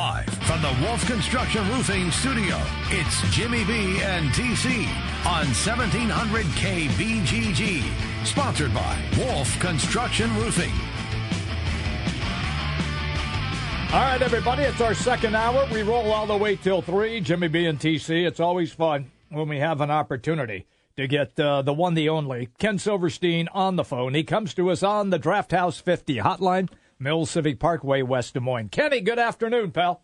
Live from the Wolf Construction Roofing Studio, it's Jimmy B and TC on 1700 KBGG. Sponsored by Wolf Construction Roofing. All right, everybody, it's our second hour. We roll all the way till 3. Jimmy B and TC, it's always fun when we have an opportunity to get the one, the only, Ken Silverstein on the phone. He comes to us on the Draft House 50 hotline, Mills Civic Parkway, West Des Moines. Kenny, good afternoon, pal.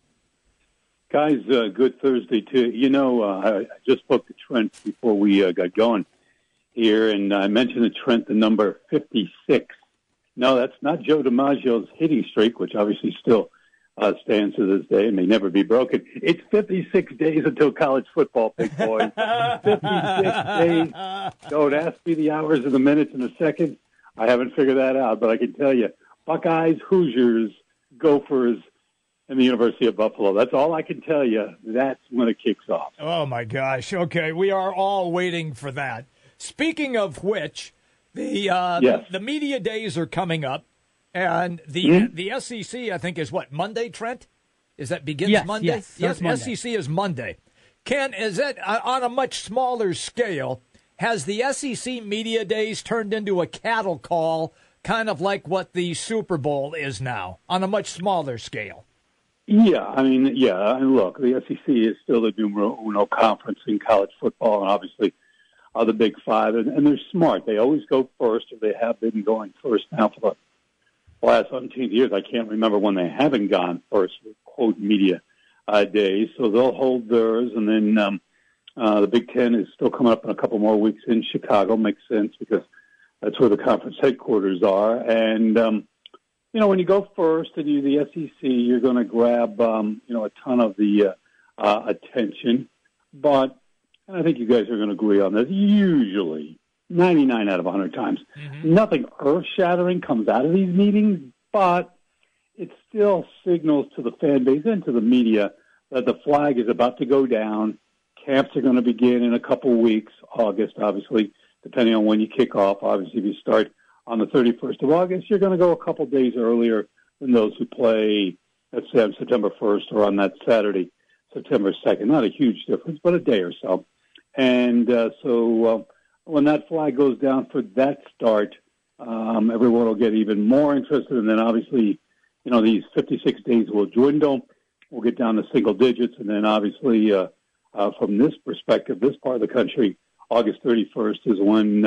Guys, good Thursday, too. You know, I just spoke to Trent before we got going here, and I mentioned to Trent the number 56. No, that's not Joe DiMaggio's hitting streak, which obviously still stands to this day and may never be broken. It's 56 days until college football, big boy. 56 days. Don't ask me the hours and the minutes and the seconds. I haven't figured that out, but I can tell you, Buckeyes, Hoosiers, Gophers, and the University of Buffalo. That's all I can tell you. That's when it kicks off. Oh, my gosh. Okay, we are all waiting for that. Speaking of which, the media days are coming up. And the SEC, I think, is what, Monday, Trent? Is that begins Monday? Yes, Monday. SEC is Monday. Ken, is that on a much smaller scale, has the SEC media days turned into a cattle call, kind of like what the Super Bowl is now, on a much smaller scale? Yeah, I mean, and look, the SEC is still the numero uno conference in college football, and obviously are the Big Five, and they're smart. They always go first, or they have been going first now for the last 17 years. I can't remember when they haven't gone first, quote, media days. So they'll hold theirs. And then the Big Ten is still coming up in a couple more weeks in Chicago. Makes sense because that's where the conference headquarters are. And, you know, when you go first and you're the SEC, you're going to grab, a ton of the attention. But, and I think you guys are going to agree on this, usually 99 out of 100 times, nothing earth-shattering comes out of these meetings, but it still signals to the fan base and to the media that the flag is about to go down. Camps are going to begin in a couple weeks, August, obviously, depending on when you kick off. Obviously, if you start on the 31st of August, you're going to go a couple days earlier than those who play, let's say, on September 1st or on that Saturday, September 2nd. Not a huge difference, but a day or so. And when that flag goes down for that start, everyone will get even more interested. And then obviously, you know, these 56 days will dwindle. We'll get down to single digits. And then obviously, from this perspective, this part of the country, August 31st is when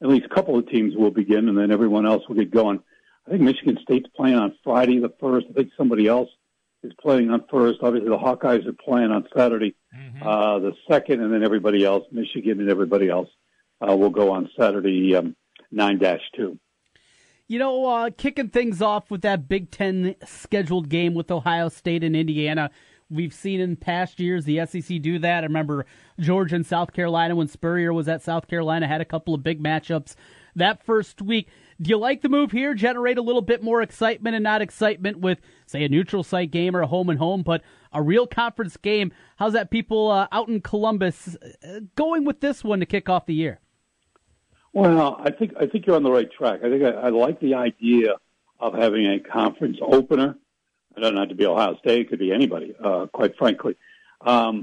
at least a couple of teams will begin, and then everyone else will get going. I think Michigan State's playing on Friday the 1st. I think somebody else is playing on 1st. Obviously, the Hawkeyes are playing on Saturday the 2nd, and then everybody else, Michigan and everybody else, we'll go on Saturday 9-2. You know, kicking things off with that Big Ten scheduled game with Ohio State and Indiana. We've seen in past years the SEC do that. I remember Georgia and South Carolina when Spurrier was at South Carolina, had a couple of big matchups that first week. Do you like the move here? Generate a little bit more excitement, and not excitement with, say, a neutral site game or a home-and-home, but a real conference game. How's that people out in Columbus going with this one to kick off the year? Well, I think you're on the right track. I think I like the idea of having a conference opener. It doesn't have to be Ohio State. It could be anybody, quite frankly. I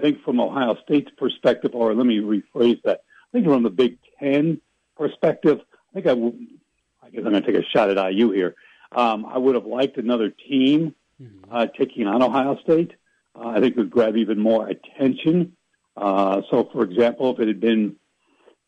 think from Ohio State's perspective, or let me rephrase that. I think from the Big Ten perspective, I guess I'm going to take a shot at IU here. I would have liked another team taking on Ohio State. I think it would grab even more attention. So, for example, if it had been,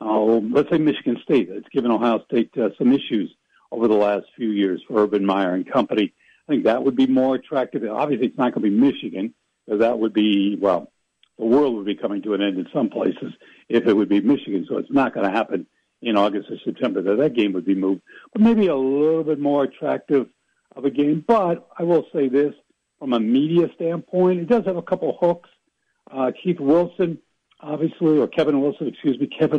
let's say Michigan State. It's given Ohio State some issues over the last few years for Urban Meyer and company. I think that would be more attractive. Obviously, it's not going to be Michigan, because that would be, well, the world would be coming to an end in some places if it would be Michigan. So it's not going to happen in August or September. That game would be moved. But maybe a little bit more attractive of a game. But I will say this, from a media standpoint, it does have a couple hooks. Kevin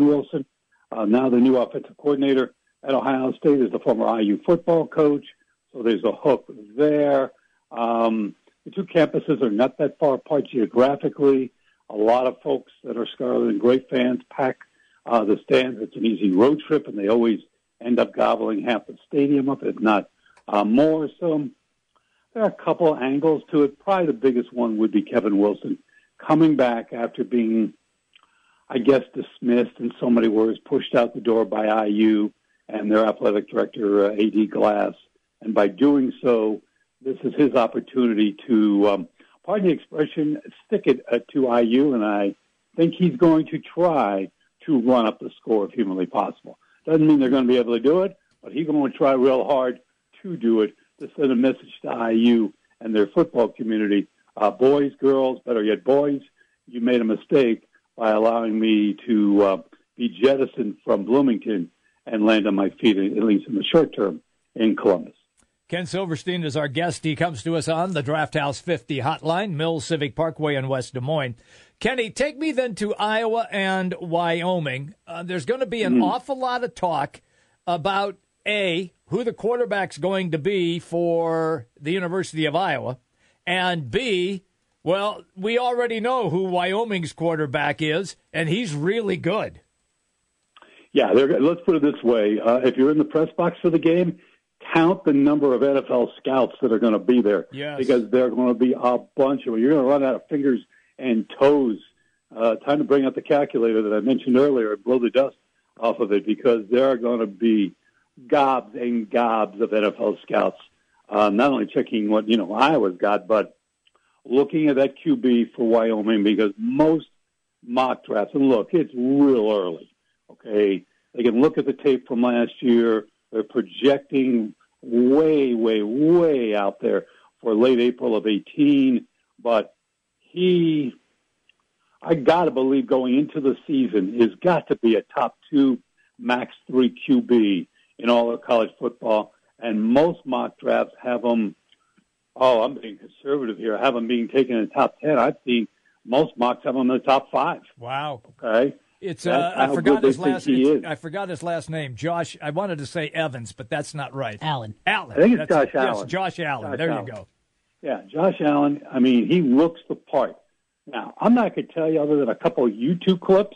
Wilson, now the new offensive coordinator at Ohio State, is the former IU football coach, so there's a hook there. The two campuses are not that far apart geographically. A lot of folks that are Scarlet and Gray fans pack the stands. It's an easy road trip, and they always end up gobbling half the stadium up, if not more. So There are a couple of angles to it. Probably the biggest one would be Kevin Wilson coming back after being, I guess, dismissed in so many words, pushed out the door by IU and their athletic director, A.D. Glass. And by doing so, this is his opportunity to, pardon the expression, stick it to IU, and I think he's going to try to run up the score if humanly possible. Doesn't mean they're going to be able to do it, but he's going to try real hard to do it, to send a message to IU and their football community. Boys, girls, better yet boys, you made a mistake by allowing me to be jettisoned from Bloomington and land on my feet, at least in the short term, in Columbus. Ken Silverstein is our guest. He comes to us on the Draft House 50 hotline, Mills Civic Parkway in West Des Moines. Kenny, take me then to Iowa and Wyoming. There's going to be an awful lot of talk about, A, who the quarterback's going to be for the University of Iowa, and B, well, we already know who Wyoming's quarterback is, and he's really good. Yeah, let's put it this way. If you're in the press box for the game, count the number of NFL scouts that are going to be there. Yes. Because there are going to be a bunch of them. You're going to run out of fingers and toes. Time to bring out the calculator that I mentioned earlier and blow the dust off of it, because there are going to be gobs and gobs of NFL scouts, not only checking what, Iowa's got, but looking at that QB for Wyoming, because most mock drafts, and look, it's real early, okay? They can look at the tape from last year. They're projecting way, way, way out there for late April of 18. But I got to believe going into the season, has got to be a top 2, max 3 QB in all of college football. And most mock drafts have them, I'm being conservative here, have them being taken in the top 10. I've seen most mocks have them in the top 5. Wow. Okay. It's I forgot his last name. Josh, I wanted to say Evans, but that's not right. Allen. I think it's Josh Allen. Yes, Josh Allen. You go. Yeah, Josh Allen. I mean, he looks the part. Now, I'm not going to tell you other than a couple of YouTube clips.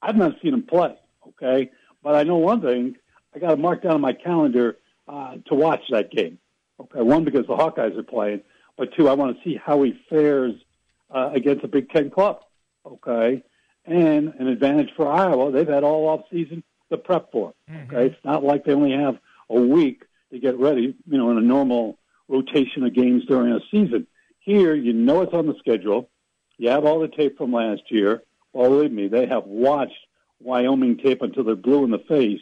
I've not seen him play, okay? But I know one thing. I got to mark down on my calendar to watch that game. Okay, one, because the Hawkeyes are playing, but two, I want to see how he fares against a Big Ten club, okay? And an advantage for Iowa, they've had all offseason to prep for. Okay, It's not like they only have a week to get ready, in a normal rotation of games during a season. Here, it's on the schedule. You have all the tape from last year. Well, believe me, they have watched Wyoming tape until they're blue in the face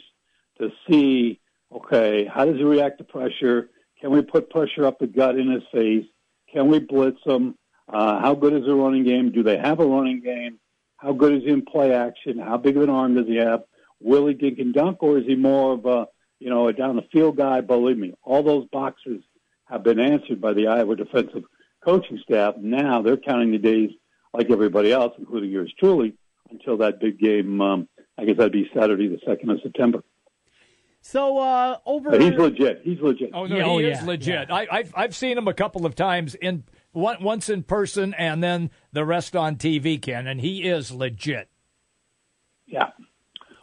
to see, okay, how does he react to pressure? Can we put pressure up the gut in his face? Can we blitz him? How good is their running game? Do they have a running game? How good is he in play action? How big of an arm does he have? Will he dink and dunk, or is he more of a, a down-the-field guy? Believe me, all those boxes have been answered by the Iowa defensive coaching staff. Now they're counting the days like everybody else, including yours truly, until that big game, I guess that'd be Saturday, the 2nd of September. So But he's legit. Oh, no, he is legit. Yeah. I've seen him a couple of times once in person and then the rest on TV, Ken, and he is legit. Yeah.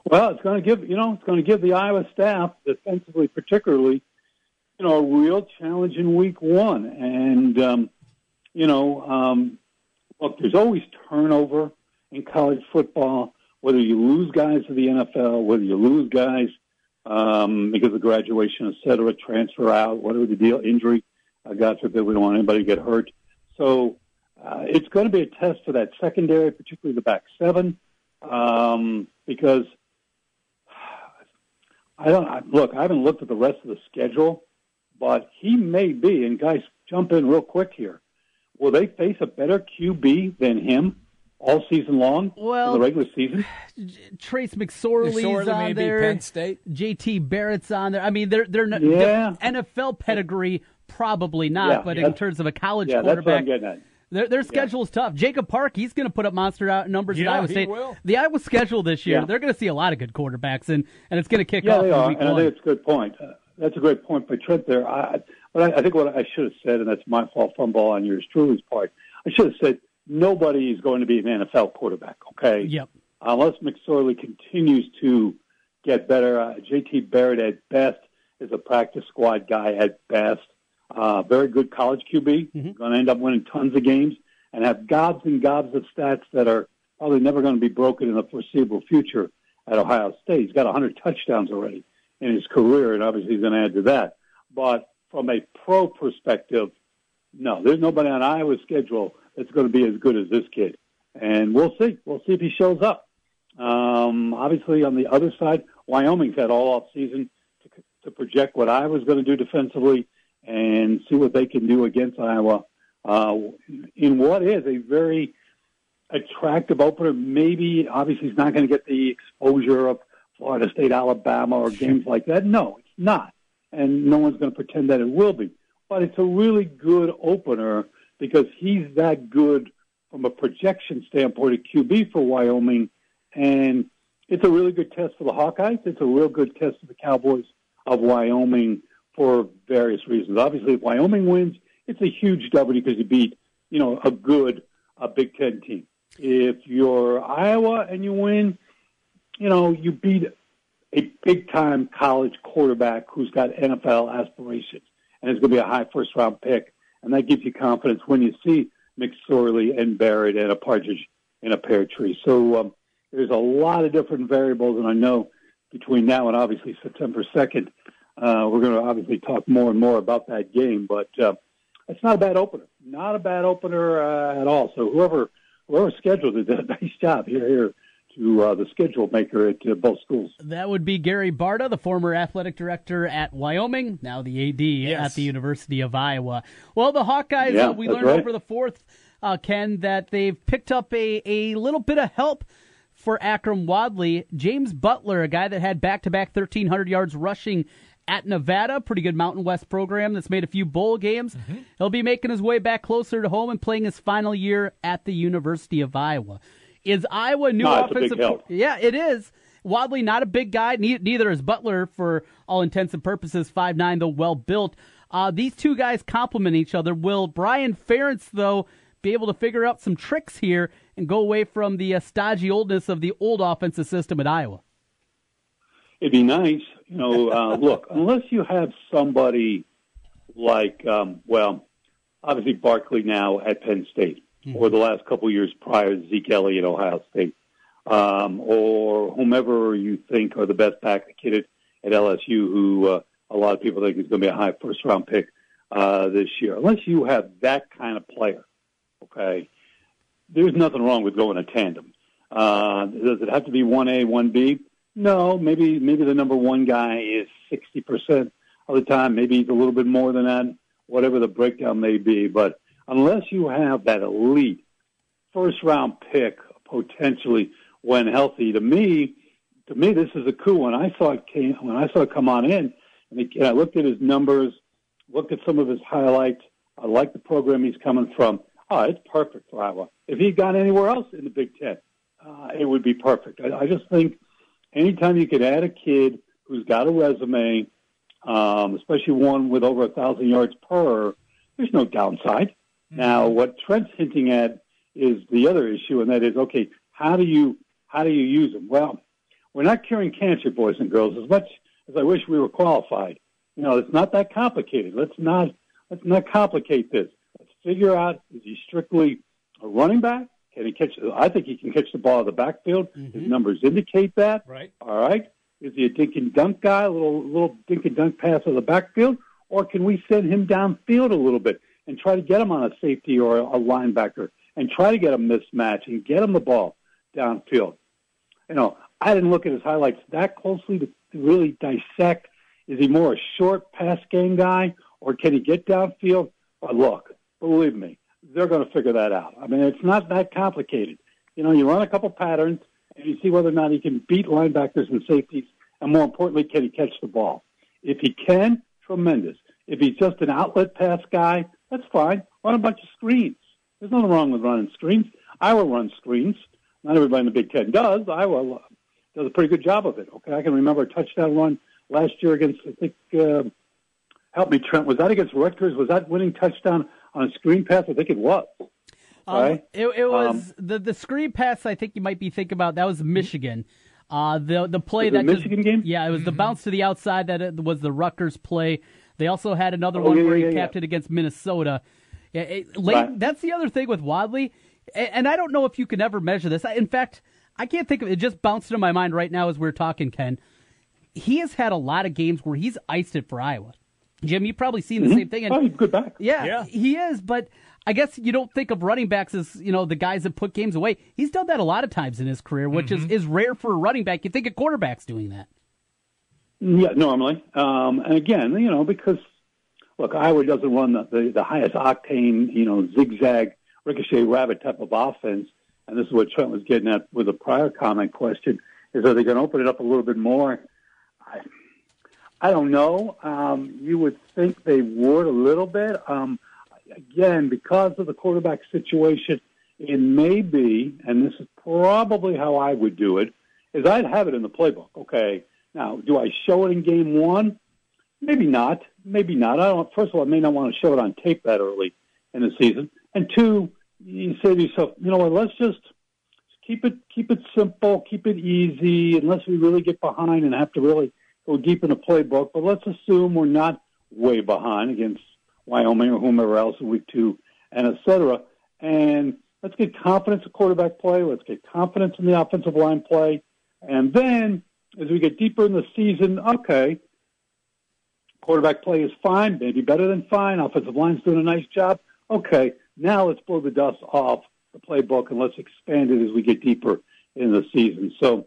Well, it's going to give the Iowa staff, defensively particularly, a real challenge in week one. And, look, there's always turnover in college football, whether you lose guys to the NFL, whether you lose guys because of graduation, et cetera, transfer out, whatever the deal, injury. God forbid, we don't want anybody to get hurt. So it's going to be a test for that secondary, particularly the back seven, because I haven't looked at the rest of the schedule, but he may be, and guys, jump in real quick here. Will they face a better QB than him all season long in the regular season? Trace McSorley's on there. Penn State. J.T. Barrett's on there. I mean, they're not, NFL pedigree. Probably not, but in terms of a college quarterback, their schedule is tough. Jacob Park, he's going to put up monster out numbers at Iowa State. Will. The Iowa schedule this year, they're going to see a lot of good quarterbacks, and it's going to kick off. Yeah, they are, and I think it's a good point. That's a great point by Trent there. But I think what I should have said, and that's my fault, fumble on yours truly's part, I should have said nobody is going to be an NFL quarterback, okay? Yep. Unless McSorley continues to get better. J.T. Barrett at best is a practice squad guy at best. very good college QB, going to end up winning tons of games, and have gobs and gobs of stats that are probably never going to be broken in the foreseeable future at Ohio State. He's got 100 touchdowns already in his career, and obviously he's going to add to that. But from a pro perspective, no, there's nobody on Iowa's schedule that's going to be as good as this kid. And we'll see. We'll see if he shows up. Obviously, on the other side, Wyoming's had all offseason to project what Iowa's going to do defensively and see what they can do against Iowa in what is a very attractive opener. Maybe, obviously, he's not going to get the exposure of Florida State, Alabama, or games like that. No, it's not. And no one's going to pretend that it will be. But it's a really good opener because he's that good from a projection standpoint at QB for Wyoming. And it's a really good test for the Hawkeyes. It's a real good test for the Cowboys of Wyoming for various reasons. Obviously, if Wyoming wins, it's a huge W because you beat, you know, a good Big Ten team. If you're Iowa and you win, you know, you beat a big-time college quarterback who's got NFL aspirations. And it's going to be a high first-round pick. And that gives you confidence when you see McSorley and Barrett and a partridge in a pear tree. So there's a lot of different variables. And I know between now and obviously September 2nd, we're going to obviously talk more and more about that game. But it's not a bad opener. Not a bad opener at all. So whoever scheduled it did a nice job here to the schedule maker at both schools. That would be Gary Barta, the former athletic director at Wyoming, now the AD at the University of Iowa. Well, the Hawkeyes, we learned over the fourth, Ken, that they've picked up a little bit of help for Akram Wadley. James Butler, a guy that had back-to-back 1,300 yards rushing at Nevada, pretty good Mountain West program that's made a few bowl games. He'll be making his way back closer to home and playing his final year at the University of Iowa. Is Iowa new offensive? Yeah, it is. Wadley, not a big guy. Neither is Butler, for all intents and purposes. 5'9", though well-built. These two guys complement each other. Will Brian Ferentz, though, be able to figure out some tricks here and go away from the stodgy oldness of the old offensive system at Iowa? It'd be nice. You know, look, unless you have somebody like, obviously Barkley now at Penn State, or the last couple of years prior, Zeke Elliott at Ohio State, or whomever you think are the best back, the kid at LSU who a lot of people think is going to be a high first-round pick this year. Unless you have that kind of player, okay, there's nothing wrong with going a tandem. Does it have to be 1A, 1B? No, maybe the number one guy is 60% of the time. Maybe he's a little bit more than that, whatever the breakdown may be, but unless you have that elite first-round pick potentially when healthy, to me, this is a coup. When I saw it come on in, and I looked at his numbers, looked at some of his highlights. I like the program he's coming from. Oh, it's perfect for Iowa. If he'd gone anywhere else in the Big Ten, it would be perfect. I just think anytime you could add a kid who's got a resume, especially one with over 1,000 yards per, there's no downside. Now, what Trent's hinting at is the other issue, and that is, okay, how do you use them? Well, we're not curing cancer, boys and girls, as much as I wish we were qualified. You know, it's not that complicated. Let's not complicate this. Let's figure out, is he strictly a running back? Can he catch? I think he can catch the ball in the backfield. His numbers indicate that. Right. All right. Is he a dink and dunk guy? A little dink and dunk pass in the backfield, or can we send him downfield a little bit and try to get him on a safety or a linebacker and try to get him mismatch and get him the ball downfield? You know, I didn't look at his highlights that closely to really dissect. Is he more a short pass game guy, or can he get downfield? But look, believe me, they're going to figure that out. I mean, it's not that complicated. You know, you run a couple patterns, and you see whether or not he can beat linebackers and safeties, and more importantly, can he catch the ball? If he can, tremendous. If he's just an outlet pass guy, that's fine. Run a bunch of screens. There's nothing wrong with running screens. Iowa runs screens. Not everybody in the Big Ten does. Iowa does a pretty good job of it. Okay, I can remember a touchdown run last year against, I think, help me, Trent. Was that against Rutgers? Was that winning touchdown on a screen pass? I think it was. Right? It was the screen pass. I think you might be thinking about that was Michigan. The play that Michigan game? Yeah, it was the bounce to the outside that was the Rutgers play They also had another one where he capped it against Minnesota. That's the other thing with Wadley, and I don't know if you can ever measure this. In fact, I can't think of it. It just bounced into my mind right now as we're talking, Ken. He has had a lot of games where he's iced it for Iowa. Jim, you've probably seen the same thing. Oh, he's good back. Yeah, he is, but I guess you don't think of running backs as, you know, the guys that put games away. He's done that a lot of times in his career, which is rare for a running back. You think a quarterback's doing that. Yeah, normally. And again, you know, because, look, Iowa doesn't run the highest octane, you know, zigzag, ricochet rabbit type of offense. And this is what Trent was getting at with a prior comment question, is are they going to open it up a little bit more? I don't know. You would think they would a little bit. Again, because of the quarterback situation, it may be, and this is probably how I would do it, is I'd have it in the playbook. Okay, now, do I show it in game one? Maybe not. Maybe not. First of all, I may not want to show it on tape that early in the season. And two, you say to yourself, you know what, let's just keep it simple, keep it easy, unless we really get behind and have to really go deep in the playbook. But let's assume we're not way behind against Wyoming or whomever else in week two, and et cetera. And let's get confidence in quarterback play. Let's get confidence in the offensive line play. And then as we get deeper in the season, okay, quarterback play is fine, maybe better than fine. Offensive line's doing a nice job. Okay, now let's blow the dust off the playbook and let's expand it as we get deeper in the season. So,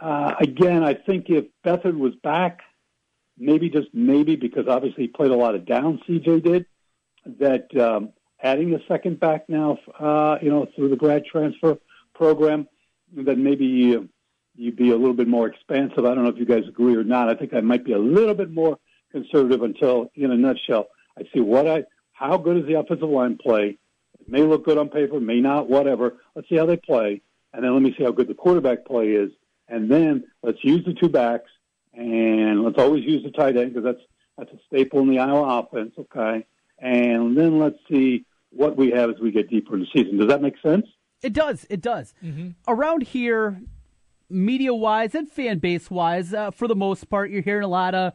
again, I think if Beathard was back, maybe, just maybe, because obviously he played a lot of down, CJ did, that adding the second back now, you know, through the grad transfer program, that maybe you'd be a little bit more expansive. I don't know if you guys agree or not. I think I might be a little bit more conservative until, in a nutshell, I see how good is the offensive line play. It may look good on paper, may not, whatever. Let's see how they play, and then let me see how good the quarterback play is, and then let's use the two backs. And let's always use the tight end because that's a staple in the Iowa offense, okay? And then let's see what we have as we get deeper in the season. Does that make sense? It does. Mm-hmm. Around here, media-wise and fan base-wise, for the most part, you're hearing a lot of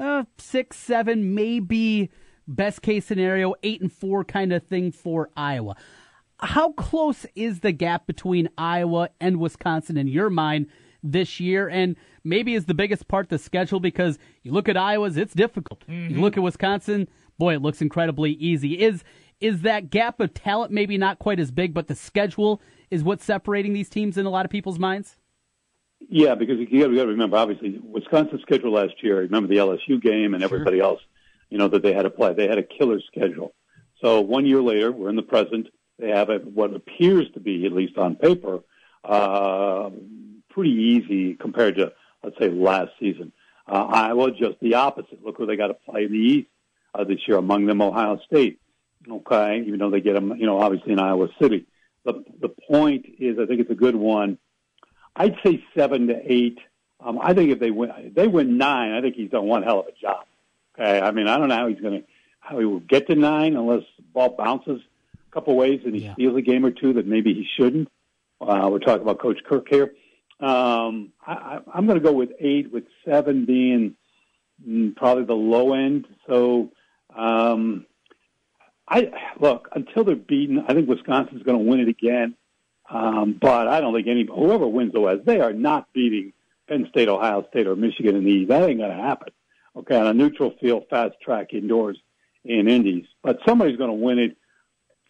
6-7, maybe best-case scenario, 8-4 kind of thing for Iowa. How close is the gap between Iowa and Wisconsin in your mind this year, and maybe is the biggest part the schedule, because you look at Iowa's, it's difficult. Mm-hmm. You look at Wisconsin, boy, it looks incredibly easy. Is that gap of talent maybe not quite as big, but the schedule is what's separating these teams in a lot of people's minds? Yeah, because you got to remember, obviously, Wisconsin's schedule last year, remember the LSU game and everybody else, you know, that they had to play. They had a killer schedule. So 1 year later, we're in the present, they have what appears to be, at least on paper, pretty easy compared to, let's say, last season. Iowa, just the opposite. Look where they got to play in the East this year, among them Ohio State, okay, even though they get them, you know, obviously in Iowa City. The point is, I think it's a good one. I'd say 7 to 8. I think if they win 9, I think he's done one hell of a job, okay? I mean, I don't know how he will get to 9 unless the ball bounces a couple ways and he steals a game or two that maybe he shouldn't. We're talking about Coach Kirk here. I'm going to go with 8, with 7 being probably the low end. So, until they're beaten, I think Wisconsin's going to win it again. But I don't think whoever wins the West, they are not beating Penn State, Ohio State, or Michigan in the East. That ain't going to happen. Okay, on a neutral field, fast track indoors in Indies. But somebody's going to win it.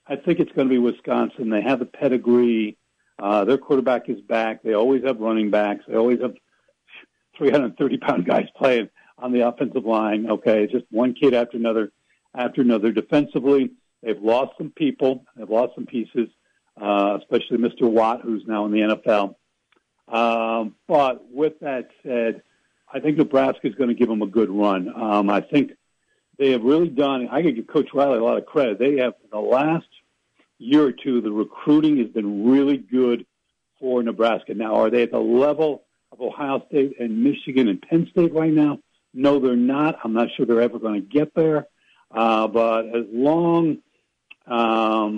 I think it's going to be Wisconsin. They have the pedigree. Their quarterback is back. They always have running backs. They always have 330-pound guys playing on the offensive line. Okay, it's just one kid after another. Defensively, they've lost some people. They've lost some pieces, especially Mr. Watt, who's now in the NFL. But with that said, I think Nebraska is going to give them a good run. I think they have really done – I could give Coach Riley a lot of credit. They have, in the last year or two, the recruiting has been really good for Nebraska. Now, are they at the level of Ohio State and Michigan and Penn State right now? No, they're not. I'm not sure they're ever going to get there. But as long, I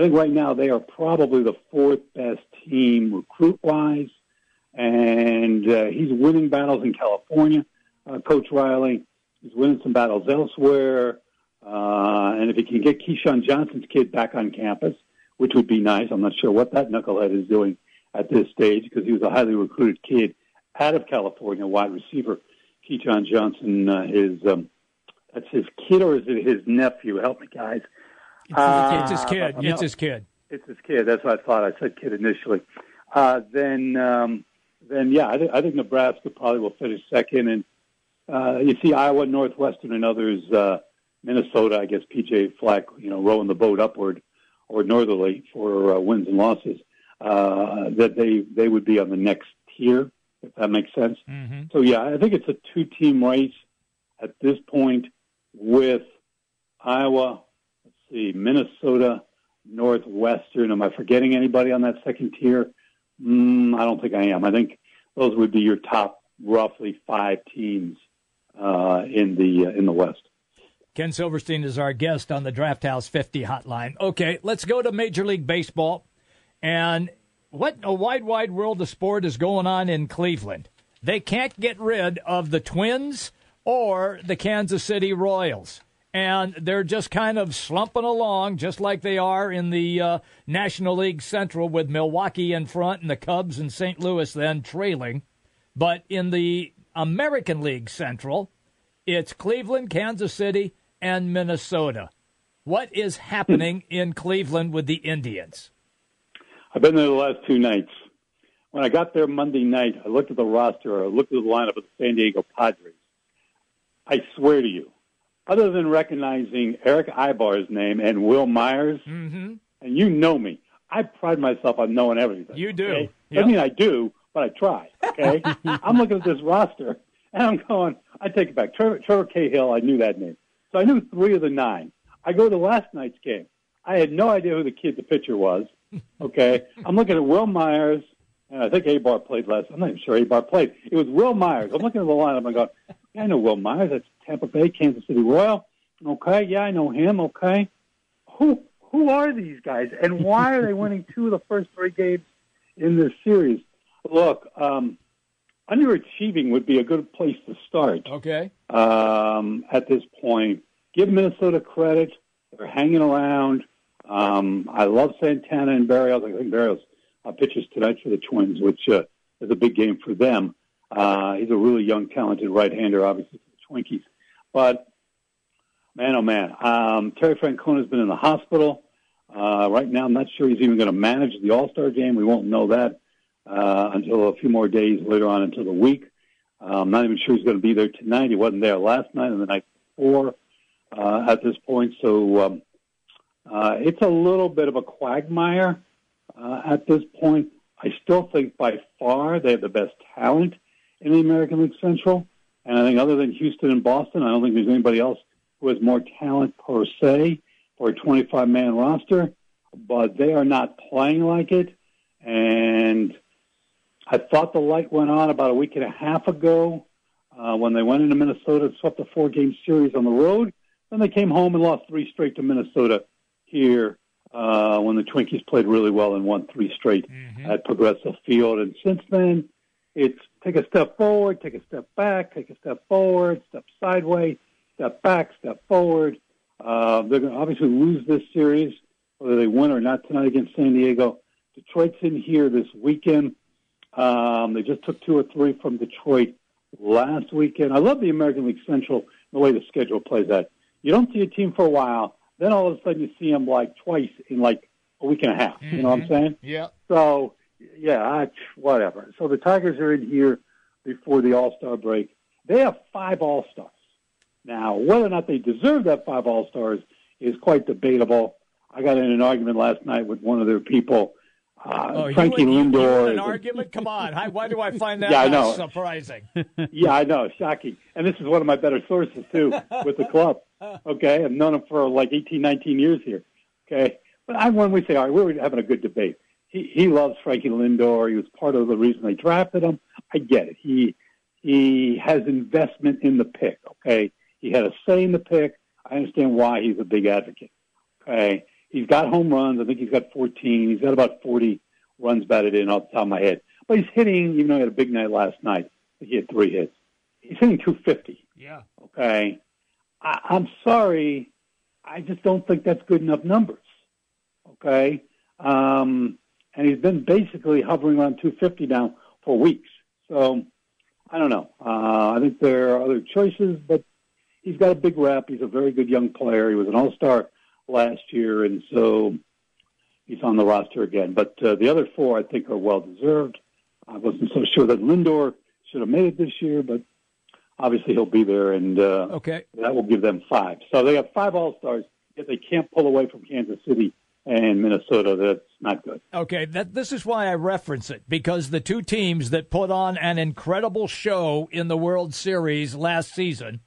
think right now they are probably the fourth best team recruit-wise, and he's winning battles in California, Coach Riley. He's winning some battles elsewhere. And if he can get Keyshawn Johnson's kid back on campus, which would be nice. I'm not sure what that knucklehead is doing at this stage because he was a highly recruited kid out of California, wide receiver. Keyshawn Johnson, that's his kid or is it his nephew? Help me, guys. It's his kid. That's what I thought. I said kid initially. I think Nebraska probably will finish second. And you see Iowa, Northwestern, and others, Minnesota, I guess, P.J. Flack, rowing the boat upward or northerly for wins and losses, that they would be on the next tier, if that makes sense. Mm-hmm. So, yeah, I think it's a two-team race at this point with Iowa, Minnesota, Northwestern. Am I forgetting anybody on that second tier? I don't think I am. I think those would be your top roughly five teams in the West. Ken Silverstein is our guest on the Draft House 50 hotline. Okay, let's go to Major League Baseball. And what a wide world of sport is going on in Cleveland. They can't get rid of the Twins or the Kansas City Royals. And they're just kind of slumping along, just like they are in the National League Central with Milwaukee in front and the Cubs and St. Louis then trailing. But in the American League Central, it's Cleveland, Kansas City, and Minnesota. What is happening in Cleveland with the Indians? I've been there the last two nights. When I got there Monday night, I looked at the roster, I looked at the lineup of the San Diego Padres. I swear to you, other than recognizing Eric Ibar's name and Will Myers, mm-hmm. and you know me, I pride myself on knowing everything. You do. Okay? Yep. I mean, I do, but I try. Okay, I'm looking at this roster, and I'm going, I take it back. Trevor Cahill, I knew that name. So I knew 3 of the 9. I go to last night's game. I had no idea who the pitcher was. Okay, I'm looking at Will Myers, and I think Ibar played last. I'm not even sure Ibar played. It was Will Myers. I'm looking at the lineup. I go, yeah, I know Will Myers. That's Tampa Bay, Kansas City Royal. Okay, yeah, I know him. Okay. Who are these guys, and why are they winning 2 of the first 3 games in this series? Look, underachieving would be a good place to start. Okay. At this point, give Minnesota credit. They're hanging around. I love Santana and Berrios. I think Berrios pitches tonight for the Twins, which is a big game for them. He's a really young, talented right-hander, obviously, for the Twinkies. But, man, oh, man, Terry Francona's been in the hospital. Right now, I'm not sure he's even going to manage the All-Star game. We won't know that until a few more days later on into the week. I'm not even sure he's going to be there tonight. He wasn't there last night and the night before at this point. So it's a little bit of a quagmire at this point. I still think by far they have the best talent in the American League Central. And I think other than Houston and Boston, I don't think there's anybody else who has more talent per se for a 25-man roster. But they are not playing like it. And I thought the light went on about a week and a half ago when they went into Minnesota and swept a 4-game series on the road. Then they came home and lost 3 straight to Minnesota here when the Twinkies played really well and won 3 straight mm-hmm. at Progressive Field. And since then, it's take a step forward, take a step back, take a step forward, step sideways, step back, step forward. They're going to obviously lose this series, whether they win or not tonight against San Diego. Detroit's in here this weekend. They just took 2 or 3 from Detroit last weekend. I love the American League Central, the way the schedule plays out. You don't see a team for a while. Then all of a sudden you see them like twice in like a week and a half. Mm-hmm. You know what I'm saying? Yeah. So, yeah, whatever. So the Tigers are in here before the All-Star break. They have 5 All-Stars. Now, whether or not they deserve that 5 All-Stars is quite debatable. I got in an argument last night with one of their people, Frankie Lindor. You had an argument? Come on. Why do I find that surprising? Yeah, I know. Shocking. And this is one of my better sources, too, with the club. Okay? I've known him for like 18, 19 years here. Okay? But when we say, all right, we're having a good debate. He loves Frankie Lindor. He was part of the reason they drafted him. I get it. He has investment in the pick, okay? He had a say in the pick. I understand why he's a big advocate, okay? He's got home runs. I think he's got 14. He's got about 40 runs batted in off the top of my head. But he's hitting, even though he had a big night last night, he had 3 hits. He's hitting 250, Yeah. Okay. I'm sorry. I just don't think that's good enough numbers. Okay. And he's been basically hovering around 250 now for weeks. So I don't know. I think there are other choices, but he's got a big rep. He's a very good young player. He was an all-star last year, and so he's on the roster again. But the other four, I think, are well-deserved. I wasn't so sure that Lindor should have made it this year, but obviously he'll be there, and okay, that will give them five. So they have five all-stars. If they can't pull away from Kansas City and Minnesota, that's not good. Okay, this is why I reference it, because the two teams that put on an incredible show in the World Series last season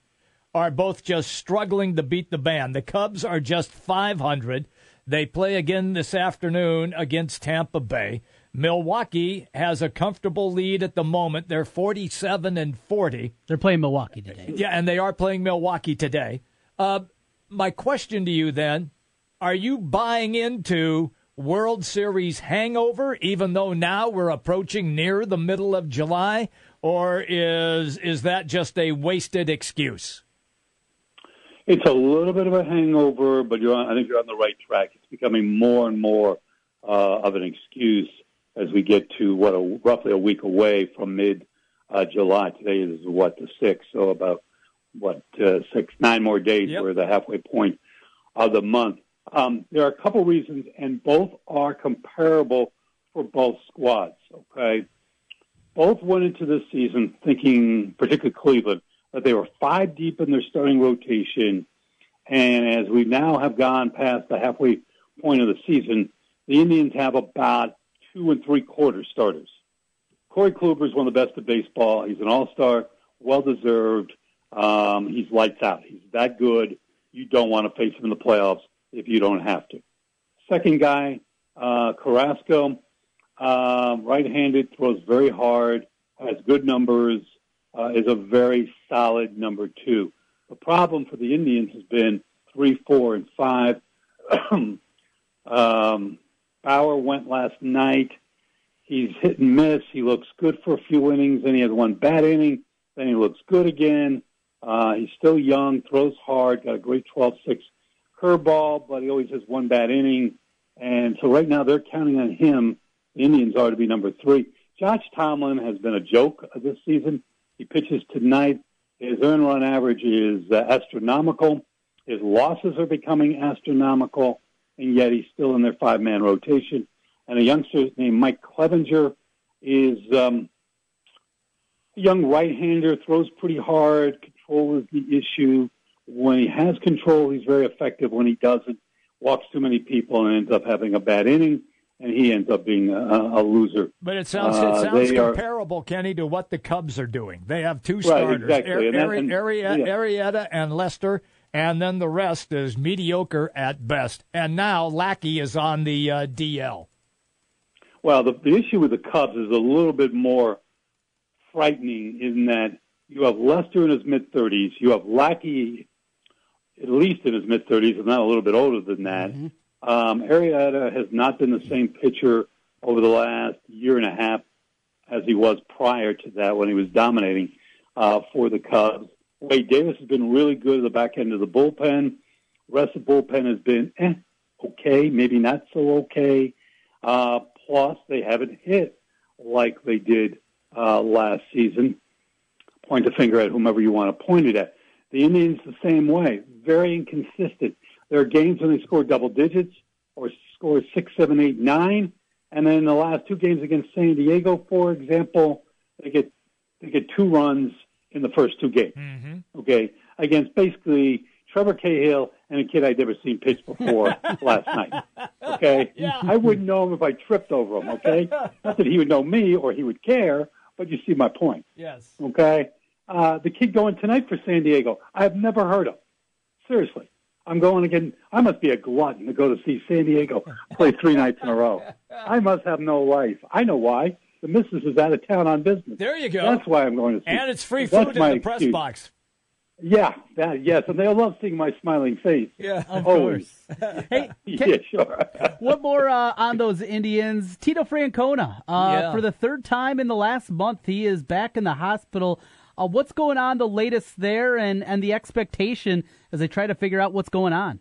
are both just struggling to beat the band. The Cubs are just 500. They play again this afternoon against Tampa Bay. Milwaukee has a comfortable lead at the moment. They're 47-40. They're playing Milwaukee today. Yeah, and they are playing Milwaukee today. My question to you then, are you buying into World Series hangover, even though now we're approaching near the middle of July, or is that just a wasted excuse? It's a little bit of a hangover, but I think you're on the right track. It's becoming more and more of an excuse as we get to roughly a week away from mid-July. Today is the 6th, so about 9 more days. Yep. We're the halfway point of the month. There are a couple reasons, and both are comparable for both squads. Okay, both went into this season thinking, particularly Cleveland, that they were 5 deep in their starting rotation. And as we now have gone past the halfway point of the season, the Indians have about 2 3/4 starters. Corey Kluber is one of the best of baseball. He's an all-star, well-deserved. He's lights out. He's that good. You don't want to face him in the playoffs if you don't have to. Second guy, Carrasco, right-handed, throws very hard, has good numbers, is a very solid number 2. The problem for the Indians has been 3, 4, and 5. Bauer went last night. He's hit and miss. He looks good for a few innings. Then he has one bad inning. Then he looks good again. He's still young, throws hard, got a great 12-6 curveball, but he always has one bad inning. And so right now they're counting on him. The Indians are to be number 3. Josh Tomlin has been a joke this season. He pitches tonight. His earned run average is astronomical. His losses are becoming astronomical, and yet he's still in their 5-man rotation. And a youngster named Mike Clevenger is a young right-hander, throws pretty hard. Control is the issue. When he has control, he's very effective. When he doesn't, walks too many people and ends up having a bad inning. And he ends up being a loser. But it sounds comparable, Kenny, to what the Cubs are doing. They have 2 starters, exactly. Arrieta and Lester, and then the rest is mediocre at best. And now Lackey is on the DL. Well, the issue with the Cubs is a little bit more frightening in that you have Lester in his mid-30s. You have Lackey at least in his mid-30s, if not a little bit older than that. Mm-hmm. Arrieta has not been the same pitcher over the last year and a half as he was prior to that when he was dominating for the Cubs. Wade Davis has been really good at the back end of the bullpen. The rest of the bullpen has been okay, maybe not so okay. Plus, they haven't hit like they did last season. Point a finger at whomever you want to point it at. The Indians the same way, very inconsistent. There are games when they score double digits or score 6, 7, 8, 9. And then in the last 2 games against San Diego, for example, they get 2 runs in the first 2 games. Mm-hmm. Okay. Against basically Trevor Cahill and a kid I'd never seen pitch before last night. Okay. Yeah. I wouldn't know him if I tripped over him. Okay. Not that he would know me or he would care, but you see my point. Yes. Okay. The kid going tonight for San Diego, I've never heard of. Seriously. I'm going again. I must be a glutton to go to see San Diego play 3 nights in a row. I must have no life. I know why. The missus is out of town on business. There you go. That's why I'm going to see. And it's free food in the press box. Yeah, yes. And they love seeing my smiling face. Yeah, of course. Hey, yeah, sure. One more on those Indians. Tito Francona, for the 3rd time in the last month, he is back in the hospital. What's going on, the latest there, and the expectation as they try to figure out what's going on?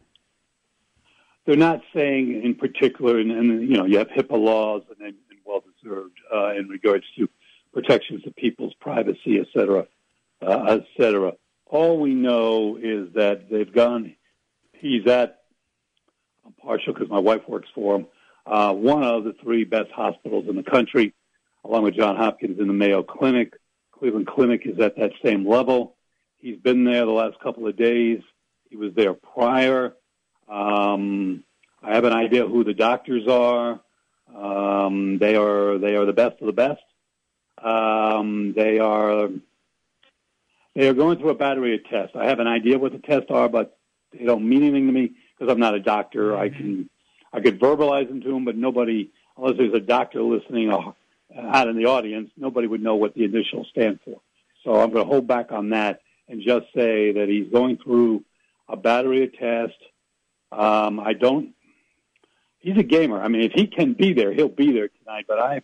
They're not saying in particular, and you know, you have HIPAA laws, and well-deserved in regards to protections of people's privacy, et cetera, et cetera. All we know is that they've gone, I'm partial because my wife works for him, one of the three best hospitals in the country, along with Johns Hopkins and the Mayo Clinic. Cleveland Clinic is at that same level. He's been there the last couple of days. He was there prior. I have an idea who the doctors are. They are the best of the best. They are going through a battery of tests. I have an idea what the tests are, but they don't mean anything to me because I'm not a doctor. I could verbalize them to them, but nobody, unless there's a doctor listening out in the audience, nobody would know what the initials stand for. So I'm going to hold back on that and just say that he's going through a battery of tests. He's a gamer. I mean, if he can be there, he'll be there tonight, but I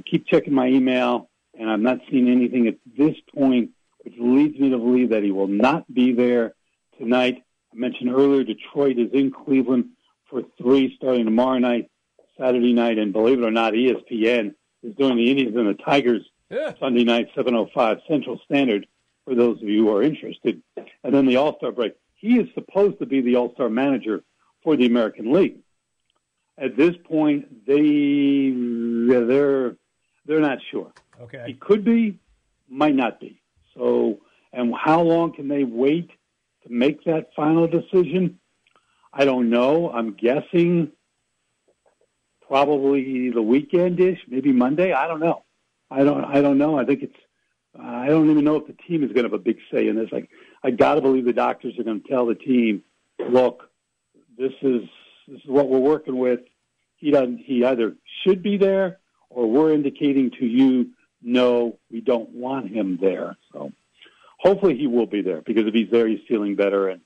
keep checking my email, and I'm not seeing anything at this point, which leads me to believe that he will not be there tonight. I mentioned earlier Detroit is in Cleveland for 3 starting tomorrow night, Saturday night, and believe it or not, ESPN is doing the Indians and the Tigers Sunday night, 7:05 Central Standard, for those of you who are interested. And then the All-Star break. He is supposed to be the All-Star manager for the American League. At this point, they're not sure. Okay. He could be, might not be. So, and how long can they wait to make that final decision? I don't know. I'm guessing probably the weekend-ish, maybe Monday. I don't know. I don't know. I think it's. I don't even know if the team is going to have a big say in this. Like, I got to believe the doctors are going to tell the team, look, this is what we're working with. He either should be there, or we're indicating to you, no, we don't want him there. So hopefully he will be there, because if he's there, he's feeling better, and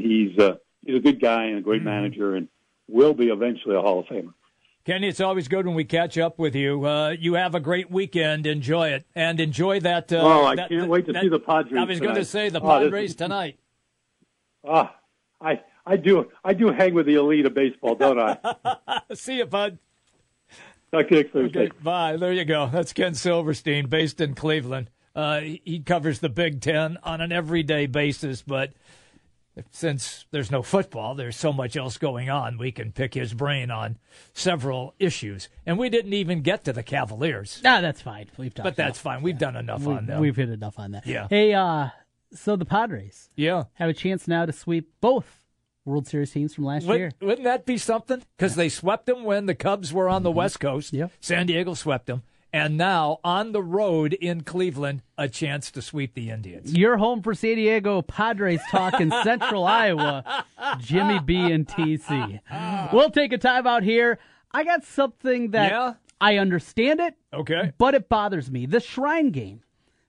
he's a good guy and a great manager, and will be eventually a Hall of Famer. Kenny, it's always good when we catch up with you. You have a great weekend. Enjoy it, and enjoy that. I can't wait to see the Padres tonight. I was going to say the Padres tonight. I do hang with the elite of baseball, don't I? See you, bud. Okay, bye. There you go. That's Ken Silverstein, based in Cleveland. He covers the Big Ten on an everyday basis, but since there's no football, there's so much else going on, we can pick his brain on several issues. And we didn't even get to the Cavaliers. No, that's fine. We've talked But that's fine. We've done enough on them. We've hit enough on that. Yeah. Hey, so the Padres have a chance now to sweep both World Series teams from last year. Wouldn't that be something? Because they swept them when the Cubs were on the West Coast. Yep. San Diego swept them. And now, on the road in Cleveland, a chance to sweep the Indians. You're home for San Diego Padres talk in Central Iowa. Jimmy B and TC. We'll take a time out here. I got something that I understand it, but it bothers me. The Shrine Game,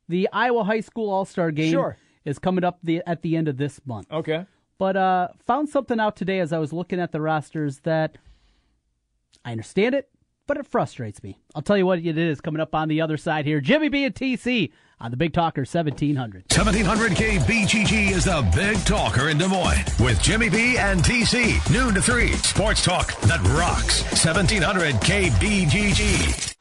the Iowa High School All-Star Game, is coming up at the end of this month. Okay. But found something out today as I was looking at the rosters that I understand it, but it frustrates me. I'll tell you what it is coming up on the other side here. Jimmy B and TC on The Big Talker 1700. 1700 KBGG is The Big Talker in Des Moines with Jimmy B and TC. Noon to 3. Sports talk that rocks. 1700 KBGG.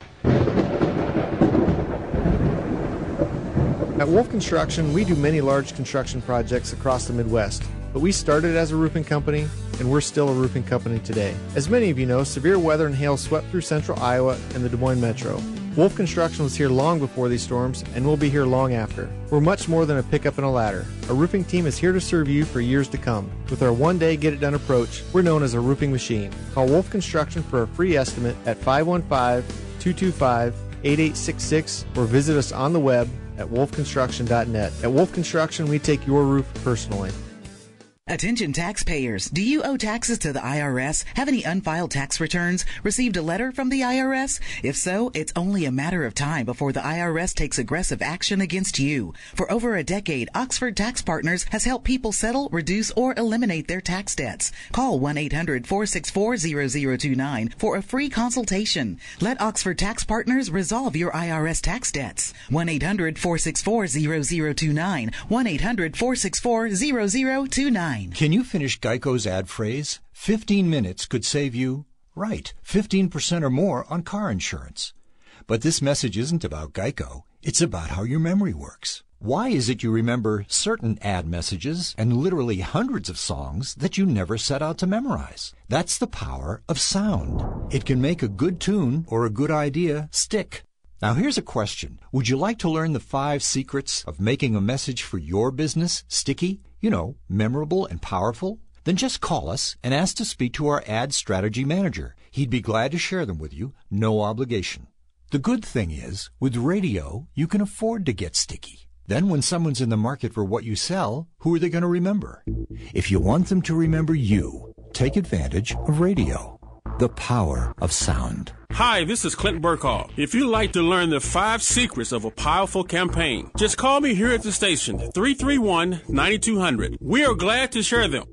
At Wolf Construction, we do many large construction projects across the Midwest. But we started as a roofing company, and we're still a roofing company today. As many of you know, severe weather and hail swept through central Iowa and the Des Moines metro. Wolf Construction was here long before these storms, and we'll be here long after. We're much more than a pickup and a ladder. Our roofing team is here to serve you for years to come. With our one-day get-it-done approach, we're known as a roofing machine. Call Wolf Construction for a free estimate at 515-225-8866 or visit us on the web at wolfconstruction.net. At Wolf Construction, we take your roof personally. Attention taxpayers, do you owe taxes to the IRS? Have any unfiled tax returns? Received a letter from the IRS? If so, it's only a matter of time before the IRS takes aggressive action against you. For over a decade, Oxford Tax Partners has helped people settle, reduce, or eliminate their tax debts. Call 1-800-464-0029 for a free consultation. Let Oxford Tax Partners resolve your IRS tax debts. 1-800-464-0029. 1-800-464-0029. Can you finish Geico's ad phrase? 15 minutes could save you, right, 15% or more on car insurance. But this message isn't about Geico. It's about how your memory works. Why is it you remember certain ad messages and literally hundreds of songs that you never set out to memorize? That's the power of sound. It can make a good tune or a good idea stick. Now here's a question. Would you like to learn the 5 secrets of making a message for your business sticky? You know, memorable and powerful? Then just call us and ask to speak to our ad strategy manager. He'd be glad to share them with you, no obligation. The good thing is, with radio, you can afford to get sticky. Then when someone's in the market for what you sell, who are they going to remember? If you want them to remember you, take advantage of radio. The power of sound. Hi, this is Clint Burkall. If you'd like to learn the 5 secrets of a powerful campaign, just call me here at the station, 331-9200. We are glad to share them.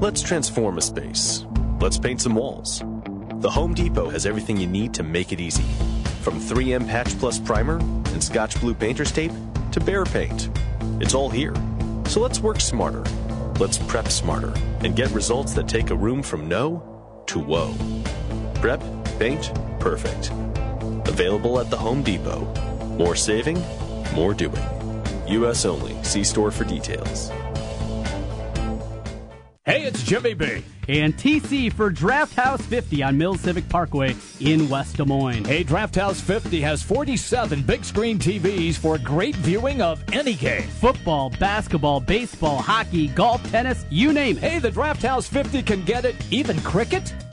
Let's transform a space. Let's paint some walls. The Home Depot has everything you need to make it easy. From 3M Patch Plus Primer and Scotch Blue Painter's Tape to Behr Paint. It's all here. So let's work smarter. Let's prep smarter and get results that take a room from no to whoa. Prep, paint, perfect. Available at the Home Depot. More saving, more doing. U.S. only. See store for details. Hey, it's Jimmy B. And TC for Draft House 50 on Mills Civic Parkway in West Des Moines. Hey, Draft House 50 has 47 big screen TVs for great viewing of any game. Football, basketball, baseball, hockey, golf, tennis, you name it. Hey, the Draft House 50 can get it, even cricket.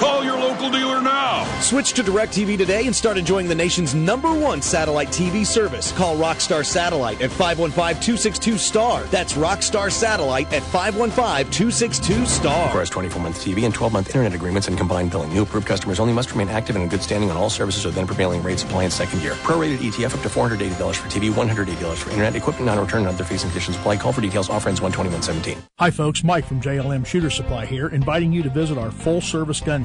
Call your local dealer now. Switch to DirecTV today and start enjoying the nation's #1 satellite TV service. Call Rockstar Satellite at 515-262-STAR. That's Rockstar Satellite at 515-262-STAR. Requires 24-month TV and 12-month internet agreements and combined billing. New approved customers only must remain active and in good standing on all services or then prevailing rates apply in second year. Prorated ETF up to $480 for TV, $180 for internet, equipment non-return, and other fees and conditions apply. Call for details. Offer ends 1/21/17. Hi, folks. Mike from JLM Shooter Supply here, inviting you to visit our full-service gun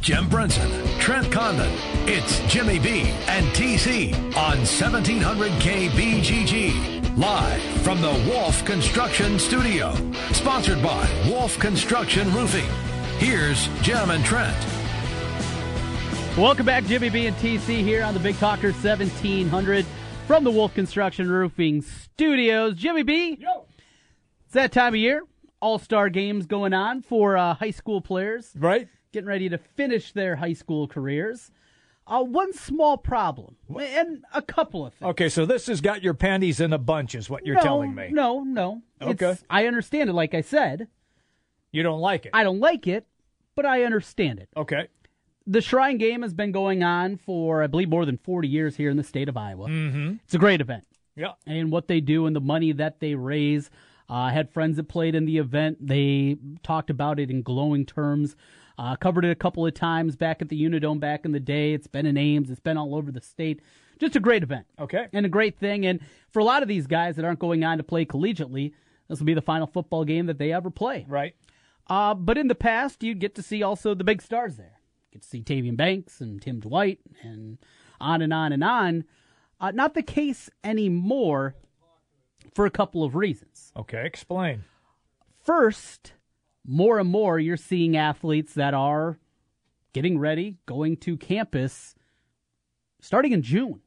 Jim Brunson, Trent Condon, it's Jimmy B and TC on 1700 KBGG, live from the Wolf Construction Studio, sponsored by Wolf Construction Roofing. Here's Jim and Trent. Welcome back, Jimmy B and TC here on the Big Talker 1700 from the Wolf Construction Roofing Studios. Jimmy B, yo. It's that time of year. All Star games going on for high school players. Right. Getting ready to finish their high school careers. One small problem, and a couple of things. Okay, so this has got your panties in a bunch is what you're telling me. No. Okay. I understand it, like I said. You don't like it. I don't like it, but I understand it. Okay. the Shrine Game has been going on for, I believe, more than 40 years here in the state of Iowa. Mm-hmm. It's a great event. Yeah. And what they do and the money that they raise. I had friends that played in the event. They talked about it in glowing terms. Covered it a couple of times back at the Unidome back in the day. It's been in Ames. It's been all over the state. Just a great event. Okay. And a great thing. And for a lot of these guys that aren't going on to play collegiately, this will be the final football game that they ever play. Right. But in the past, you'd get to see also the big stars there. You get to see Tavian Banks and Tim Dwight and on and on and on. Not the case anymore for a couple of reasons. Okay, explain. First, more and more you're seeing athletes that are getting ready, going to campus, starting in June,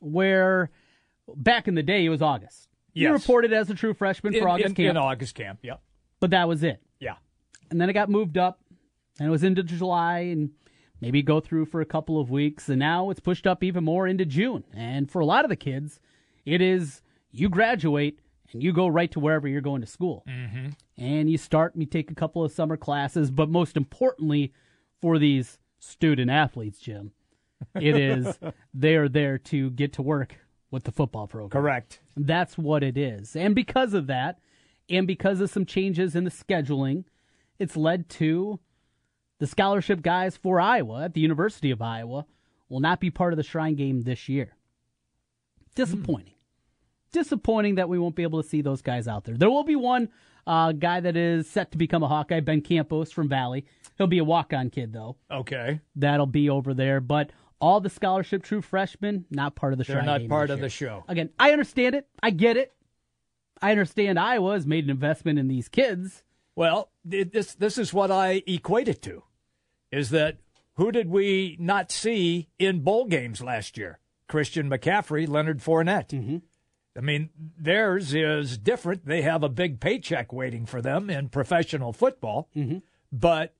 where back in the day it was August. Yes. You reported as a true freshman for August camp. In August camp, yep. But that was it. Yeah. And then it got moved up, and it was into July, and maybe go through for a couple of weeks, and now it's pushed up even more into June. And for a lot of the kids, it is you graduate, and you go right to wherever you're going to school. Mm-hmm. And you start, and you take a couple of summer classes, but most importantly for these student athletes, Jim, it is they are there to get to work with the football program. Correct. That's what it is. And because of that, and because of some changes in the scheduling, it's led to the scholarship guys for Iowa at the University of Iowa will not be part of the Shrine Game this year. Disappointing. Disappointing that we won't be able to see those guys out there. There will be one guy that is set to become a Hawkeye, Ben Campos from Valley. He'll be a walk-on kid, though. Okay. That'll be over there. But all the scholarship true freshmen, not part of the Shrine Game. They're not part of the show. Again, I understand it. I get it. I understand Iowa has made an investment in these kids. Well, this is what I equate it to, is that who did we not see in bowl games last year? Christian McCaffrey, Leonard Fournette. Mm-hmm. I mean, theirs is different. They have a big paycheck waiting for them in professional football. Mm-hmm. But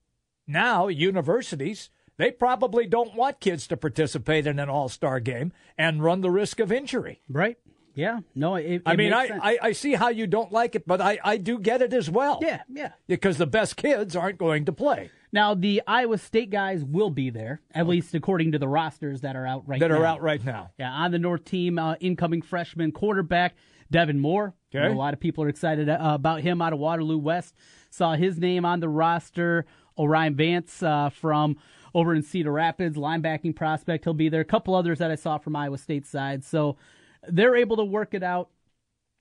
now universities, they probably don't want kids to participate in an all-star game and run the risk of injury. Right. Yeah. No, it I mean, I see how you don't like it, but I do get it as well. Yeah, yeah. Because the best kids aren't going to play. Now, the Iowa State guys will be there, at least according to the rosters that are out right now. Yeah, on the North team, incoming freshman quarterback, Devin Moore. Okay. A lot of people are excited about him out of Waterloo West. Saw his name on the roster. Orion Vance from over in Cedar Rapids, linebacking prospect. He'll be there. A couple others that I saw from Iowa State's side. So they're able to work it out.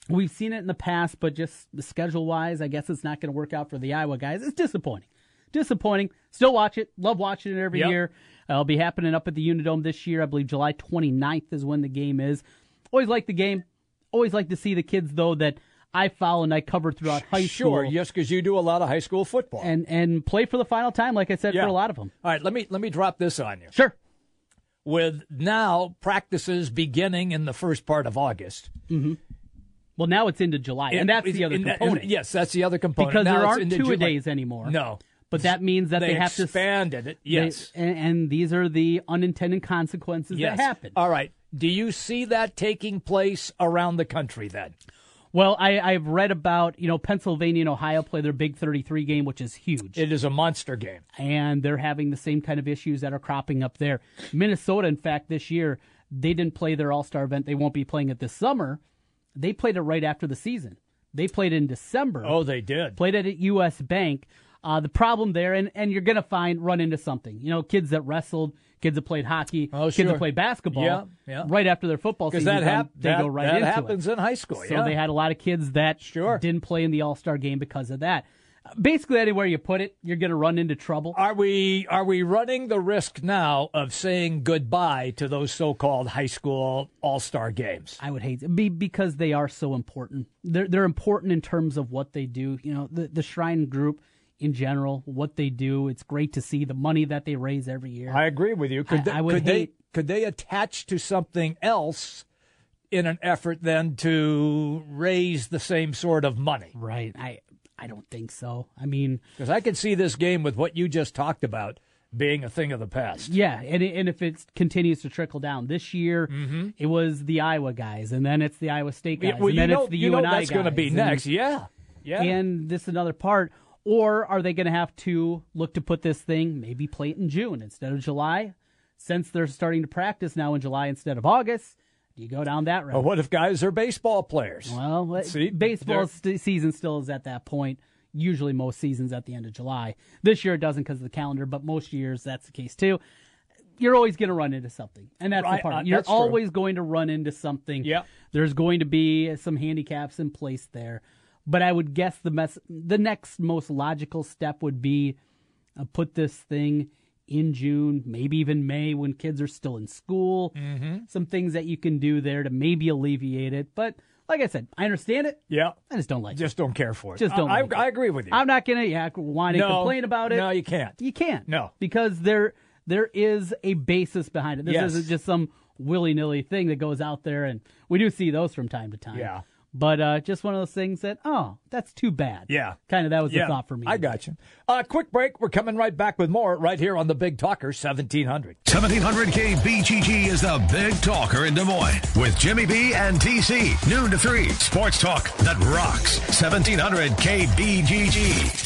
We've seen it in the past, but just schedule-wise, I guess it's not going to work out for the Iowa guys. It's disappointing. Disappointing. Still watch it. Love watching it every year. It'll be happening up at the Unidome this year. I believe July 29th is when the game is. Always like the game. Always like to see the kids, though, that I follow and I cover throughout high school. Sure, yes, because you do a lot of high school football. And play for the final time, like I said, for a lot of them. All right, let me drop this on you. Sure. With now practices beginning in the first part of August. Mm-hmm. Well, now it's into July, and that's the other component. Yes, that's the other component. Because now there aren't two-a-days anymore. No. But that means that they have to expand it. Yes, and these are the unintended consequences that happen. All right. Do you see that taking place around the country then? Well, I've read about Pennsylvania and Ohio play their Big 33 game, which is huge. It is a monster game, and they're having the same kind of issues that are cropping up there. Minnesota, in fact, this year they didn't play their All-Star event. They won't be playing it this summer. They played it right after the season. They played in December. Oh, they did. Played it at U.S. Bank. The problem there, and you're going to run into something. Kids that wrestled, kids that played hockey, kids that played basketball, right after their football season, that happens in high school. So they had a lot of kids that didn't play in the All-Star game because of that. Basically, anywhere you put it, you're going to run into trouble. Are we running the risk now of saying goodbye to those so-called high school all-star games? I would hate it because they are so important. They're important in terms of what they do. The Shrine Group in general, what they do. It's great to see the money that they raise every year. I agree with you. Could they attach to something else in an effort then to raise the same sort of money? Right. I don't think so. I mean, because I could see this game with what you just talked about being a thing of the past. Yeah, and if it continues to trickle down. This year, it was the Iowa guys, and then it's the Iowa State guys, and then it's the UNI guys. That's going to be next, and this is another part. Or are they going to have to look to put this thing, maybe play it in June instead of July? Since they're starting to practice now in July instead of August, do you go down that route? Well, what if guys are baseball players? Well, see, baseball season still is at that point. Usually most seasons at the end of July. This year it doesn't because of the calendar, but most years that's the case too. You're always going to run into something, and that's the part. You're always going to run into something. Yeah. There's going to be some handicaps in place there. But I would guess the next most logical step would be put this thing in June, maybe even May when kids are still in school. Mm-hmm. Some things that you can do there to maybe alleviate it. But like I said, I understand it. Yeah. I just don't like it. Just don't care for it. Just don't like it. I agree with you. I'm not going to whine and complain about it. No, you can't. You can't. No. Because there is a basis behind it. This isn't just some willy-nilly thing that goes out there, and we do see those from time to time. Yeah. But just one of those things that, oh, that's too bad. Yeah. Kind of that was the thought for me. I got you. Quick break. We're coming right back with more right here on The Big Talker 1700. 1700 KBGG is The Big Talker in Des Moines with Jimmy B and TC. Noon to 3. Sports talk that rocks. 1700 KBGG.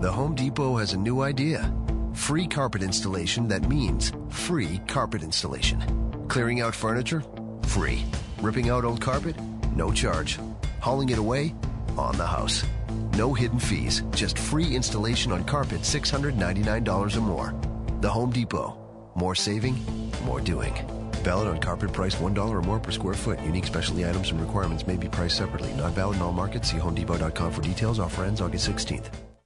The Home Depot has a new idea. Free carpet installation that means free carpet installation. Clearing out furniture? Free. Ripping out old carpet? No charge. Hauling it away? On the house. No hidden fees, just free installation on carpet $699 or more. The Home Depot. More saving, more doing. Valid on carpet price $1 or more per square foot. Unique specialty items and requirements may be priced separately. Not valid in all markets. See homedepot.com for details. Offer ends August 16th.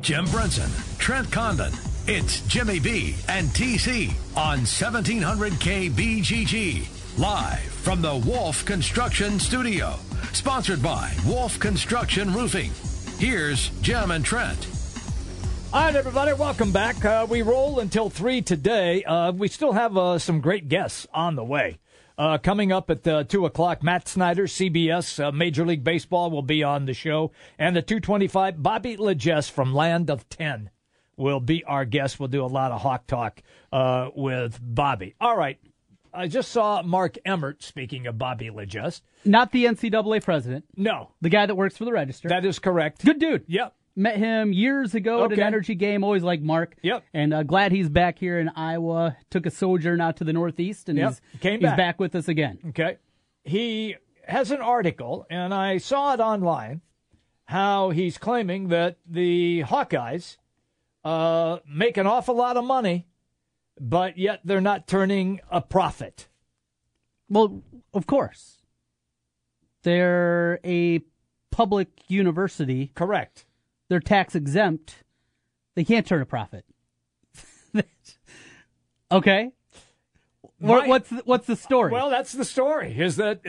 Jim Brunson, Trent Condon, It's Jimmy B and TC on 1700 KBGG, live from the Wolf Construction Studio, sponsored by Wolf Construction Roofing. Here's Jim and Trent. All right, everybody, welcome back. We roll until 3 today. We still have some great guests on the way. Coming up at 2 o'clock, Matt Snyder, CBS, Major League Baseball, will be on the show. And at 2:25, Bobby Legesse from Land of 10 will be our guest. We'll do a lot of Hawk Talk with Bobby. All right, I just saw Mark Emmert, speaking of Bobby Legesse. Not the NCAA president. No. The guy that works for the Register. That is correct. Good dude. Yep. Met him years ago at an energy game. Always like Mark. Yep. And glad he's back here in Iowa. Took a sojourn out to the Northeast, and he's back with us again. Okay. He has an article, and I saw it online, how he's claiming that the Hawkeyes make an awful lot of money, but yet they're not turning a profit. Well, of course. They're a public university. Correct. They're tax exempt. They can't turn a profit. Okay. What's the story? Well, that's the story. Is that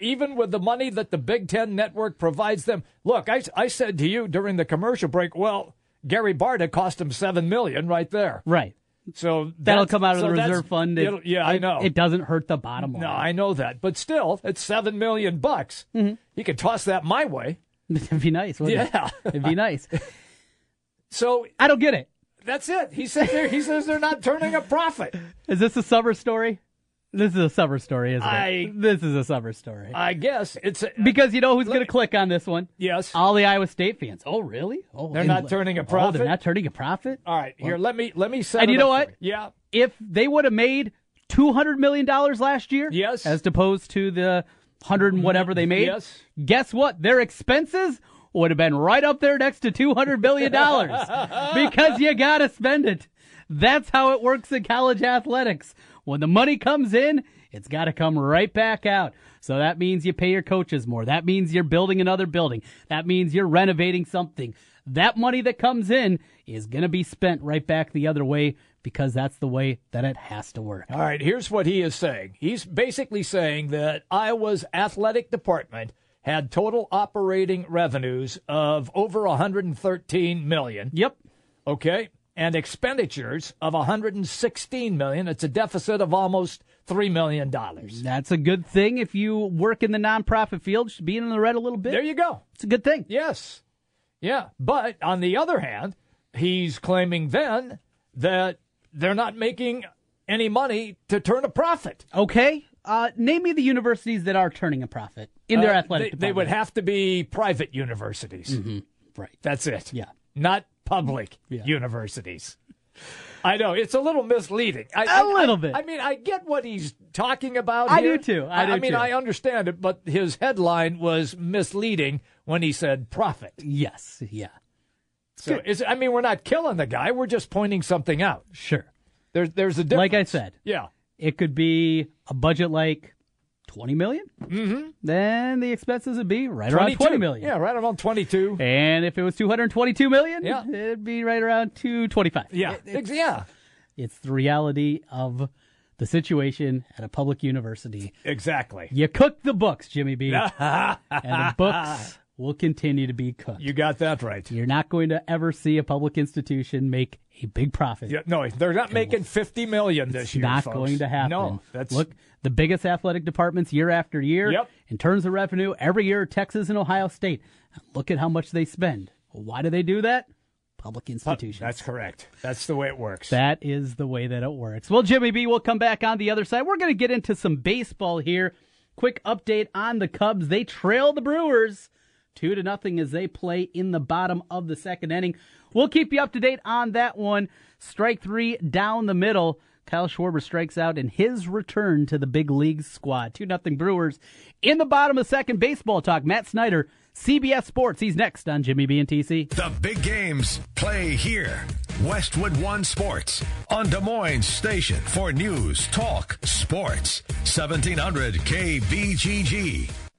even with the money that the Big Ten Network provides them? Look, I said to you during the commercial break, well, Gary Barta cost him $7 million right there. Right. So that'll come out of the reserve fund. I know. It doesn't hurt the bottom line. No, I know that. But still, it's $7 million. Mm-hmm. You could toss that my way. It'd be nice, wouldn't it? It'd be nice. So I don't get it. That's it. He says they're not turning a profit. Is this a summer story? This is a summer story, isn't it? This is a summer story. I guess it's because you know who's going to click on this one. Yes, all the Iowa State fans. Oh, really? Oh, they're not turning a profit. Oh, they're not turning a profit. All right, well, here let me set. And you know what? Yeah, if they would have made $200 million last year, yes, as opposed to the 100 and whatever they made. Yes. Guess what? Their expenses would have been right up there next to $200 billion because you got to spend it. That's how it works in college athletics. When the money comes in, it's got to come right back out. So that means you pay your coaches more. That means you're building another building. That means you're renovating something. That money that comes in is going to be spent right back the other way because that's the way that it has to work. All right, here's what he is saying. He's basically saying that Iowa's athletic department had total operating revenues of over $113 million. Yep. Okay, and expenditures of $116 million. It's a deficit of almost $3 million. That's a good thing. If you work in the nonprofit field, being in the red a little bit. There you go. It's a good thing. Yes. Yeah, but on the other hand, he's claiming then that they're not making any money to turn a profit. Okay. Name me the universities that are turning a profit in their athletic department. They would have to be private universities. Mm-hmm. Right. That's it. Yeah. Not public universities. I know. It's a little misleading. A little bit. I mean, I get what he's talking about here. I do, too. I mean, I understand it, but his headline was misleading when he said profit. Yes, yeah. So, we're not killing the guy. We're just pointing something out. Sure. There's a difference. Like I said. Yeah. It could be a budget like $20 million. Mm-hmm. Then the expenses would be right around $20 million. Yeah, right around 22. And if it was $222 million, it'd be right around $225. Yeah. It's the reality of the situation at a public university. Exactly. You cook the books, Jimmy B. And the books will continue to be cooked. You got that right. You're not going to ever see a public institution make a big profit. Yeah, no, they're not making $50 million this year, folks. It's not going to happen. No, look, the biggest athletic departments year after year, in terms of revenue, every year, Texas and Ohio State. Look at how much they spend. Why do they do that? Public institutions. That's correct. That's the way it works. That is the way that it works. Well, Jimmy B, we'll come back on the other side. We're going to get into some baseball here. Quick update on the Cubs. They trail the Brewers 2-0 as they play in the bottom of the second inning. We'll keep you up to date on that one. Strike three down the middle. Kyle Schwarber strikes out in his return to the big league squad. 2-0 Brewers in the bottom of second. Baseball talk. Matt Snyder, CBS Sports. He's next on Jimmy B and TC. The big games play here. Westwood One Sports on Des Moines Station for news, talk, sports. 1700 KBGG.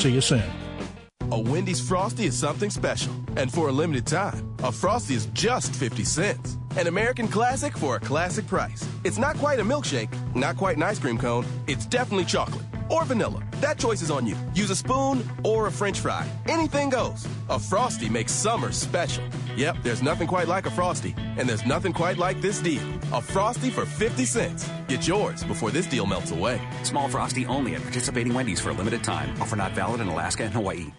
See you soon. A Wendy's Frosty is something special. And for a limited time, a Frosty is just 50 cents. An American classic for a classic price. It's not quite a milkshake, not quite an ice cream cone. It's definitely chocolate or vanilla. That choice is on you. Use a spoon or a French fry. Anything goes. A Frosty makes summer special. Yep, there's nothing quite like a Frosty. And there's nothing quite like this deal. A Frosty for 50 cents. Get yours before this deal melts away. Small Frosty only at participating Wendy's for a limited time. Offer not valid in Alaska and Hawaii.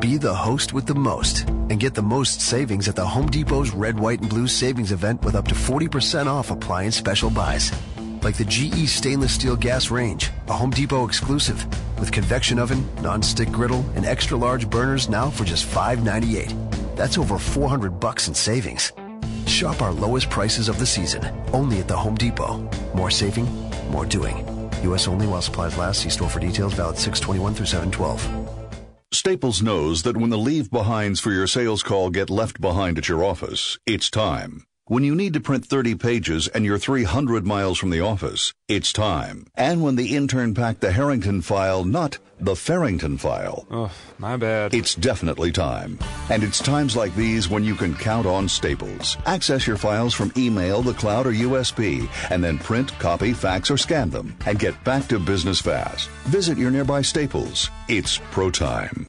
Be the host with the most and get the most savings at the Home Depot's Red, White, and Blue Savings Event with up to 40% off appliance special buys. Like the GE Stainless Steel Gas Range, a Home Depot exclusive, with convection oven, nonstick griddle, and extra-large burners now for just $5.98. That's over $400 in savings. Shop our lowest prices of the season, only at the Home Depot. More saving, more doing. U.S. only while supplies last. See store for details. Valid 6/21 through 7/12. Staples knows that when the leave-behinds for your sales call get left behind at your office, it's time. When you need to print 30 pages and you're 300 miles from the office, it's time. And when the intern packed the Harrington file, not the Farrington file. Oh, my bad. It's definitely time. And it's times like these when you can count on Staples. Access your files from email, the cloud, or USB, and then print, copy, fax, or scan them, and get back to business fast. Visit your nearby Staples. It's pro time.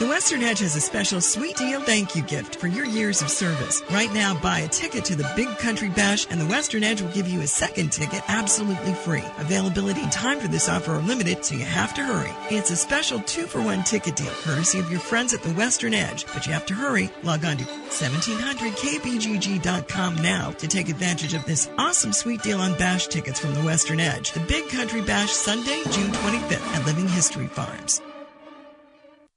The Western Edge has a special sweet deal thank you gift for your years of service. Right now, buy a ticket to the Big Country Bash, and the Western Edge will give you a second ticket absolutely free. Availability and time for this offer are limited, so you have to hurry. It's a special 2-for-1 ticket deal, courtesy of your friends at the Western Edge. But you have to hurry. Log on to 1700kbgg.com now to take advantage of this awesome sweet deal on Bash tickets from the Western Edge. The Big Country Bash, Sunday, June 25th at Living History Farms.